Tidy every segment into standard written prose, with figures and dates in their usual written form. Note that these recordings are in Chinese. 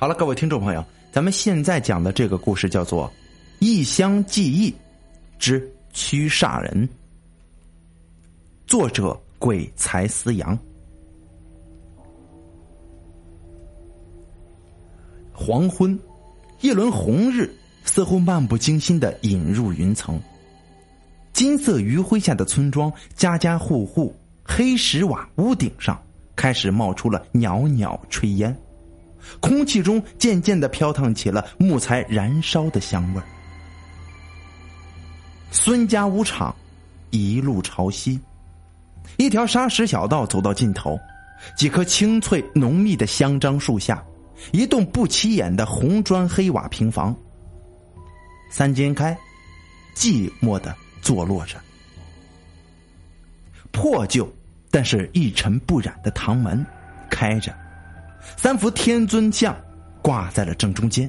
好了，各位听众朋友，咱们现在讲的这个故事叫做《异乡记忆之驱煞人》，作者鬼才思阳。黄昏，一轮红日似乎漫不经心地引入云层，金色余晖下的村庄，家家户户黑石瓦屋顶上开始冒出了袅袅炊烟，空气中渐渐地飘荡起了木材燃烧的香味儿。孙家屋场一路朝西，一条沙石小道走到尽头，几棵青翠浓密的香樟树下，一栋不起眼的红砖黑瓦平房，三间开寂寞地坐落着，破旧但是一尘不染的堂门开着，三幅天尊像挂在了正中间，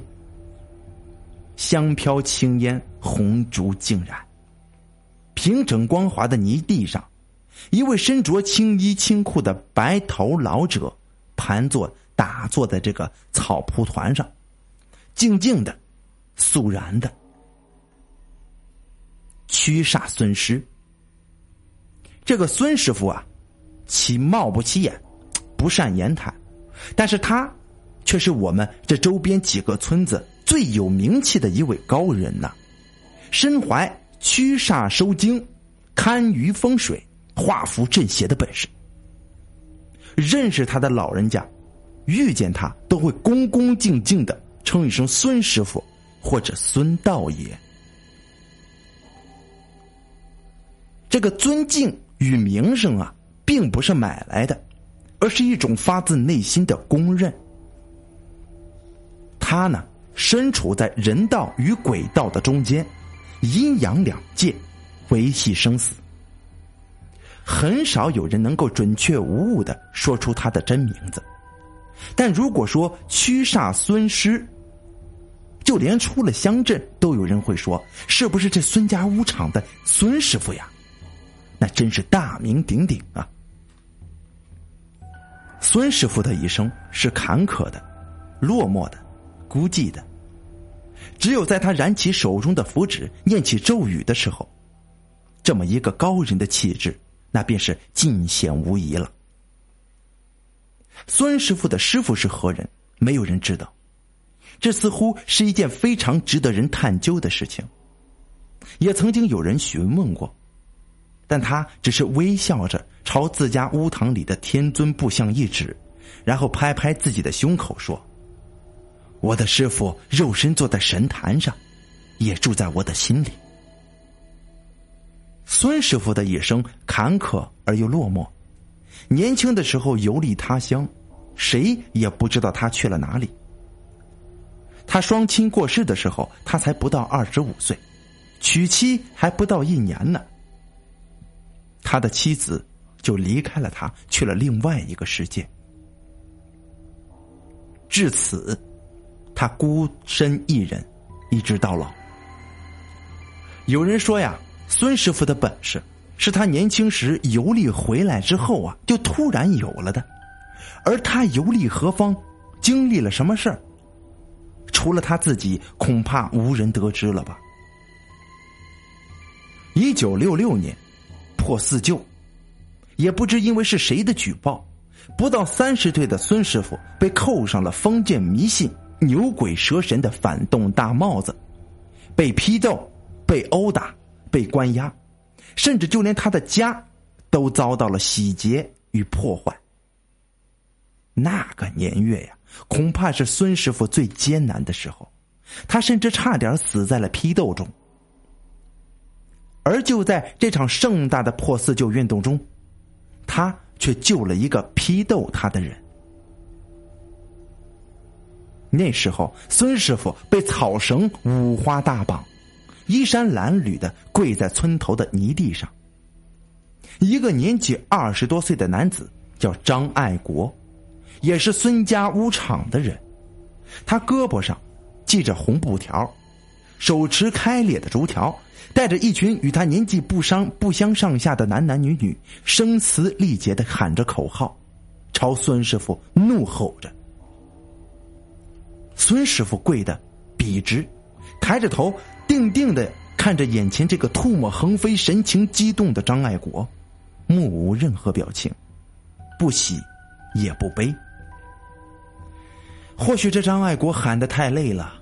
香飘青烟，红烛浸染平整光滑的泥地上，一位身着青衣青裤的白头老者盘坐打坐在这个草蒲团上，静静的，肃然的驱煞孙师。这个孙师傅啊，其貌不起眼，不善言谈，但是他却是我们这周边几个村子最有名气的一位高人呐、身怀驱煞收精、堪舆风水、画符镇邪的本事。认识他的老人家遇见他都会恭恭敬敬的称一声孙师傅或者孙道爷。这个尊敬与名声啊，并不是买来的，而是一种发自内心的公认。他呢，身处在人道与鬼道的中间，阴阳两界，维系生死。很少有人能够准确无误地说出他的真名字，但如果说驱煞孙师，就连出了乡镇都有人会说，是不是这孙家屋场的孙师傅呀？那真是大名鼎鼎啊。孙师傅的一生是坎坷的、落寞的、孤寂的，只有在他燃起手中的符纸，念起咒语的时候，这么一个高人的气质，那便是尽显无疑了。孙师傅的师傅是何人，没有人知道，这似乎是一件非常值得人探究的事情。也曾经有人询问过，但他只是微笑着朝自家屋堂里的天尊布像一指，然后拍拍自己的胸口说，我的师傅肉身坐在神坛上，也住在我的心里。孙师傅的一生坎坷而又落寞，年轻的时候游历他乡，谁也不知道他去了哪里。他双亲过世的时候，他才不到25岁，娶妻还不到1年呢。他的妻子就离开了他，去了另外一个世界。至此，他孤身一人，一直到老。有人说呀，孙师傅的本事是他年轻时游历回来之后啊，就突然有了的。而他游历何方，经历了什么事儿，除了他自己，恐怕无人得知了吧。1966年破四旧，也不知因为是谁的举报，不到30岁的孙师傅被扣上了封建迷信、牛鬼蛇神的反动大帽子，被批斗、被殴打、被关押，甚至就连他的家都遭到了洗劫与破坏。那个年月呀，恐怕是孙师傅最艰难的时候，他甚至差点死在了批斗中。而就在这场盛大的破四旧运动中，他却救了一个批斗他的人。那时候，孙师傅被草绳五花大绑，衣衫褴褛的跪在村头的泥地上。一个年纪20多岁的男子叫张爱国，也是孙家屋场的人，他胳膊上系着红布条，手持开裂的竹条，带着一群与他年纪不相上下的男女，声嘶力竭地喊着口号，朝孙师傅怒吼着。孙师傅跪得笔直，抬着头定定地看着眼前这个唾沫横飞、神情激动的张爱国，目无任何表情，不喜也不悲。或许这张爱国喊得太累了，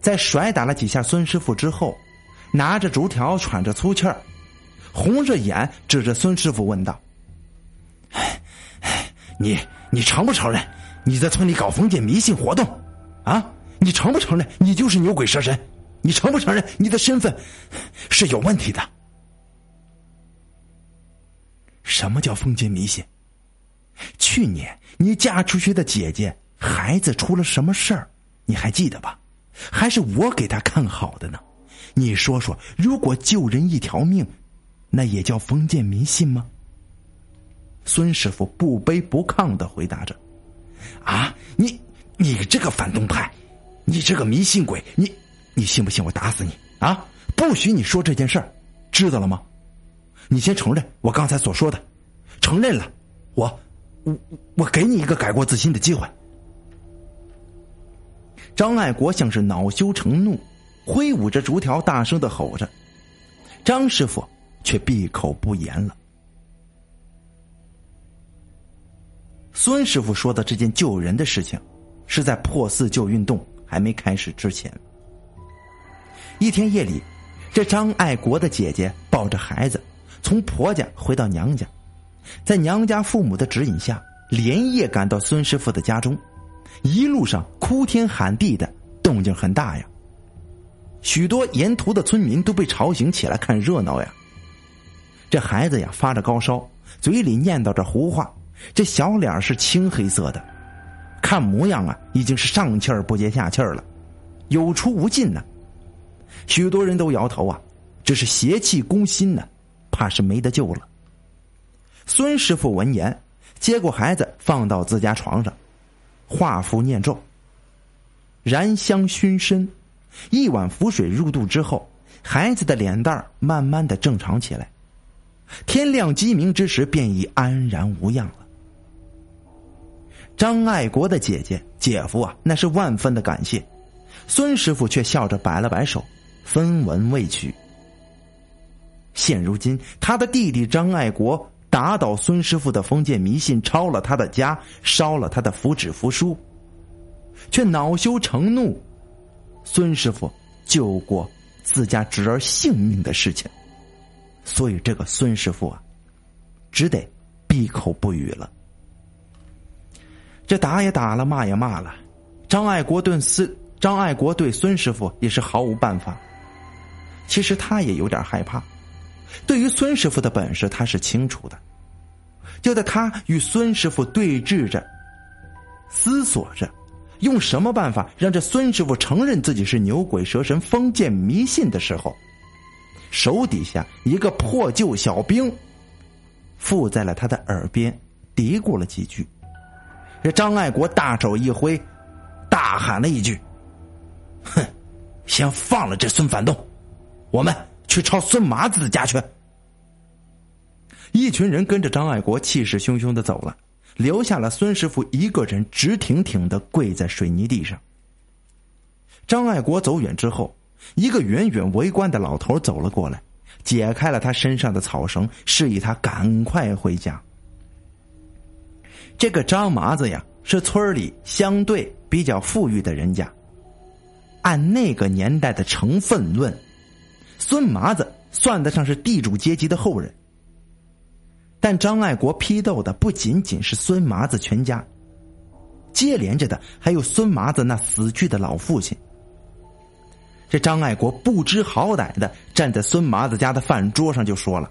在甩打了几下孙师傅之后，拿着竹条喘着粗气儿，红着眼指着孙师傅问道：“你承不承认你在村里搞封建迷信活动啊？你承不承认你就是牛鬼蛇神？你承不承认你的身份是有问题的？”什么叫封建迷信？去年你嫁出去的姐姐孩子出了什么事儿，你还记得吧？还是我给她看好的呢。你说说，如果救人一条命，那也叫封建迷信吗？孙师傅不卑不亢地回答着：“啊，你这个反动派，你这个迷信鬼，你信不信我打死你啊？不许你说这件事儿，知道了吗？你先承认我刚才所说的，承认了，我给你一个改过自新的机会。”张爱国像是恼羞成怒，挥舞着竹条大声地吼着，张师傅却闭口不言了。孙师傅说的这件救人的事情，是在破四旧运动还没开始之前。一天夜里，这张爱国的姐姐抱着孩子从婆家回到娘家，在娘家父母的指引下，连夜赶到孙师傅的家中，一路上哭天喊地的，动静很大呀。许多沿途的村民都被吵醒起来看热闹呀。这孩子呀发着高烧，嘴里念叨着胡话，这小脸是青黑色的，看模样啊已经是上气儿不接下气儿了，有出无进呢。许多人都摇头啊，这是邪气攻心呢，怕是没得救了。孙师傅闻言接过孩子放到自家床上，画符念咒，燃香熏身，一碗符水入肚之后，孩子的脸蛋慢慢的正常起来，天亮鸡鸣之时便已安然无恙了。张爱国的姐姐姐夫啊，那是万分的感谢，孙师傅却笑着摆了摆手，分文未取。现如今他的弟弟张爱国打倒孙师傅的封建迷信，抄了他的家，烧了他的符纸符书，却恼羞成怒，孙师傅救过自家侄儿性命的事情，所以这个孙师傅啊，只得闭口不语了。这打也打了，骂也骂了，张爱国对孙师傅也是毫无办法。其实他也有点害怕，对于孙师傅的本事他是清楚的。就在他与孙师傅对峙着，思索着用什么办法让这孙师傅承认自己是牛鬼蛇神、封建迷信的时候，手底下一个破旧小兵附在了他的耳边嘀咕了几句。这张爱国大手一挥，大喊了一句：“哼，先放了这孙反动，我们去抄孙麻子的家去。”一群人跟着张爱国气势汹汹的走了，留下了孙师傅一个人直挺挺的跪在水泥地上。张爱国走远之后，一个远远围观的老头走了过来，解开了他身上的草绳，示意他赶快回家。这个张麻子呀，是村里相对比较富裕的人家，按那个年代的成分论，孙麻子算得上是地主阶级的后人。但张爱国批斗的不仅仅是孙麻子全家，接连着的还有孙麻子那死去的老父亲。这张爱国不知好歹的站在孙麻子家的饭桌上就说了：“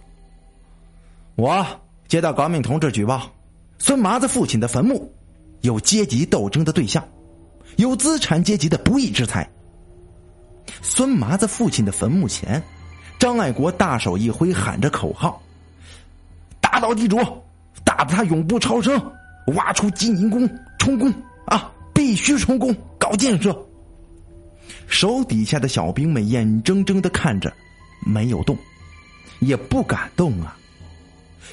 我接到革命同志举报，孙麻子父亲的坟墓有阶级斗争的对象，有资产阶级的不义之财。”孙麻子父亲的坟墓前，张爱国大手一挥，喊着口号：“打倒地主，打得他永不超生，挖出金银宫，充公啊，必须充公，搞建设。”手底下的小兵们眼睁睁地看着，没有动，也不敢动啊。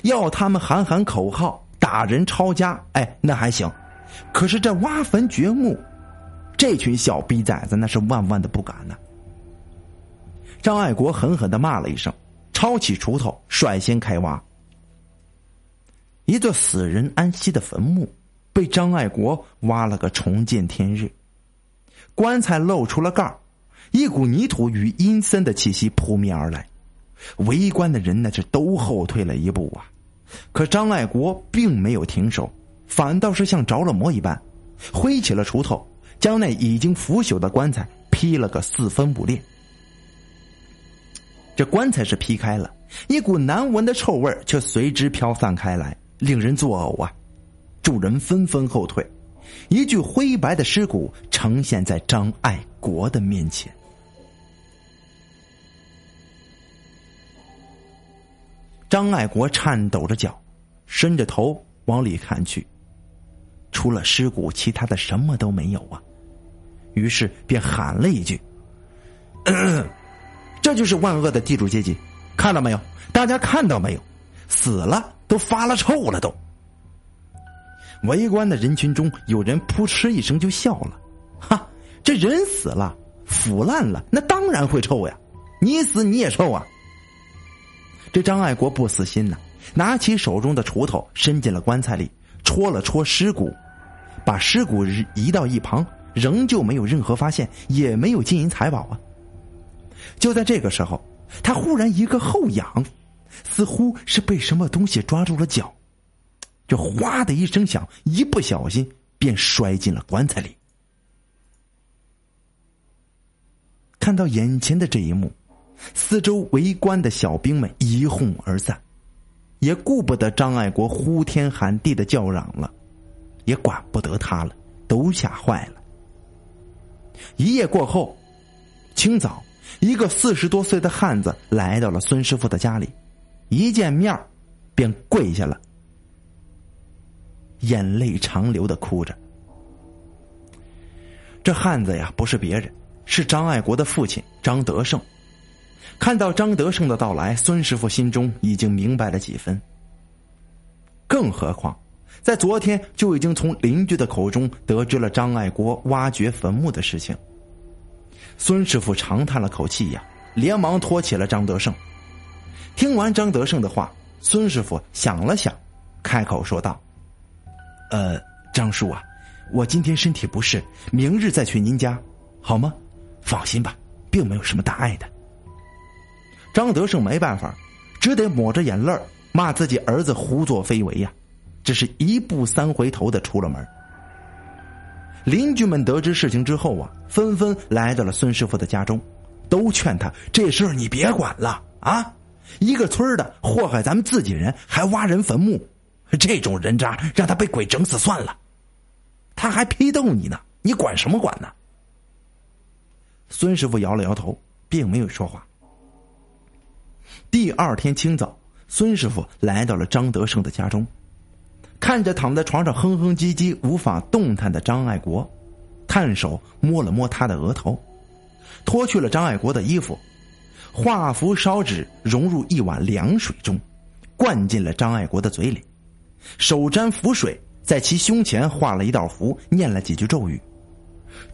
要他们喊喊口号打人抄家，那还行，可是这挖坟掘墓这群小逼崽子那是万万的不敢呢。张爱国狠狠地骂了一声，抄起锄头率先开挖。一座死人安息的坟墓被张爱国挖了个重见天日，棺材露出了盖儿，一股泥土与阴森的气息扑面而来，围观的人那是都后退了一步啊。可张爱国并没有停手，反倒是像着了魔一般，挥起了锄头，将那已经腐朽的棺材劈了个四分五裂。这棺材是劈开了，一股难闻的臭味却随之飘散开来，令人作呕啊！众人纷纷后退，一具灰白的尸骨呈现在张爱国的面前。张爱国颤抖着脚，伸着头往里看去，除了尸骨其他的什么都没有啊，于是便喊了一句：这就是万恶的地主阶级，看到没有？大家看到没有？死了都发了臭了都。围观的人群中有人扑哧一声就笑了，哈，这人死了腐烂了，那当然会臭呀，你死你也臭啊。这张爱国不死心呢，拿起手中的锄头伸进了棺材里，戳了戳尸骨，把尸骨移到一旁，仍旧没有任何发现，也没有金银财宝啊。就在这个时候，他忽然一个后仰，似乎是被什么东西抓住了脚，就哗的一声响，一不小心便摔进了棺材里。看到眼前的这一幕，四周围观的小兵们一哄而散，也顾不得张爱国呼天喊地的叫嚷了，也管不得他了，都吓坏了。一夜过后，清早一个40多岁的汉子来到了孙师傅的家里，一见面便跪下了，眼泪长流的哭着。这汉子呀，不是别人，是张爱国的父亲张德胜。看到张德胜的到来，孙师傅心中已经明白了几分，更何况在昨天就已经从邻居的口中得知了张爱国挖掘坟墓的事情。孙师傅长叹了口气呀，连忙托起了张德胜。听完张德胜的话，孙师傅想了想，开口说道：张叔啊，我今天身体不适，明日再去您家好吗？放心吧，并没有什么大碍的。张德胜没办法，只得抹着眼泪骂自己儿子胡作非为呀，只是一步三回头的出了门。邻居们得知事情之后啊，纷纷来到了孙师傅的家中，都劝他，这事儿你别管了啊，一个村的祸害咱们自己人，还挖人坟墓，这种人渣让他被鬼整死算了，他还批斗你呢，你管什么管呢？孙师傅摇了摇头，并没有说话。第二天清早，孙师傅来到了张德胜的家中，看着躺在床上哼哼唧唧无法动弹的张爱国，探手摸了摸他的额头，脱去了张爱国的衣服，画符烧纸融入一碗凉水中，灌进了张爱国的嘴里，手沾符水，在其胸前画了一道符，念了几句咒语，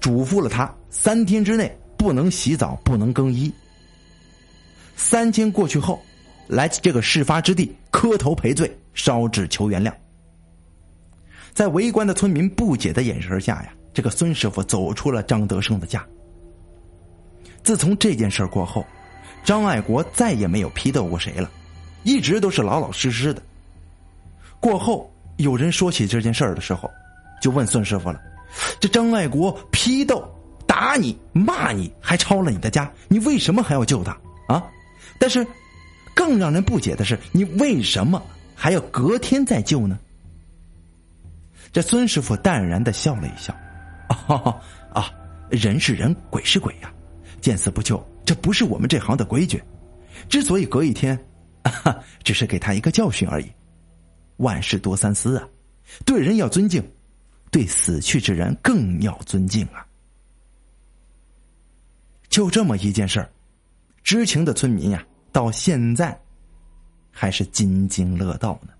嘱咐了他3天之内不能洗澡，不能更衣。3天过去后，来这个事发之地磕头赔罪，烧纸求原谅。在围观的村民不解的眼神下呀，这个孙师傅走出了张德胜的家。自从这件事过后，张爱国再也没有批斗过谁了，一直都是老老实实的。过后有人说起这件事的时候，就问孙师傅了，这张爱国批斗打你骂你，还抄了你的家，你为什么还要救他啊？但是更让人不解的是，你为什么还要隔天再救呢？这孙师傅淡然的笑了一笑，人是人，鬼是鬼呀，见死不救，这不是我们这行的规矩，之所以隔一天只是给他一个教训而已。万事多三思啊，对人要尊敬，对死去之人更要尊敬啊。就这么一件事儿，知情的村民呀，到现在还是津津乐道呢。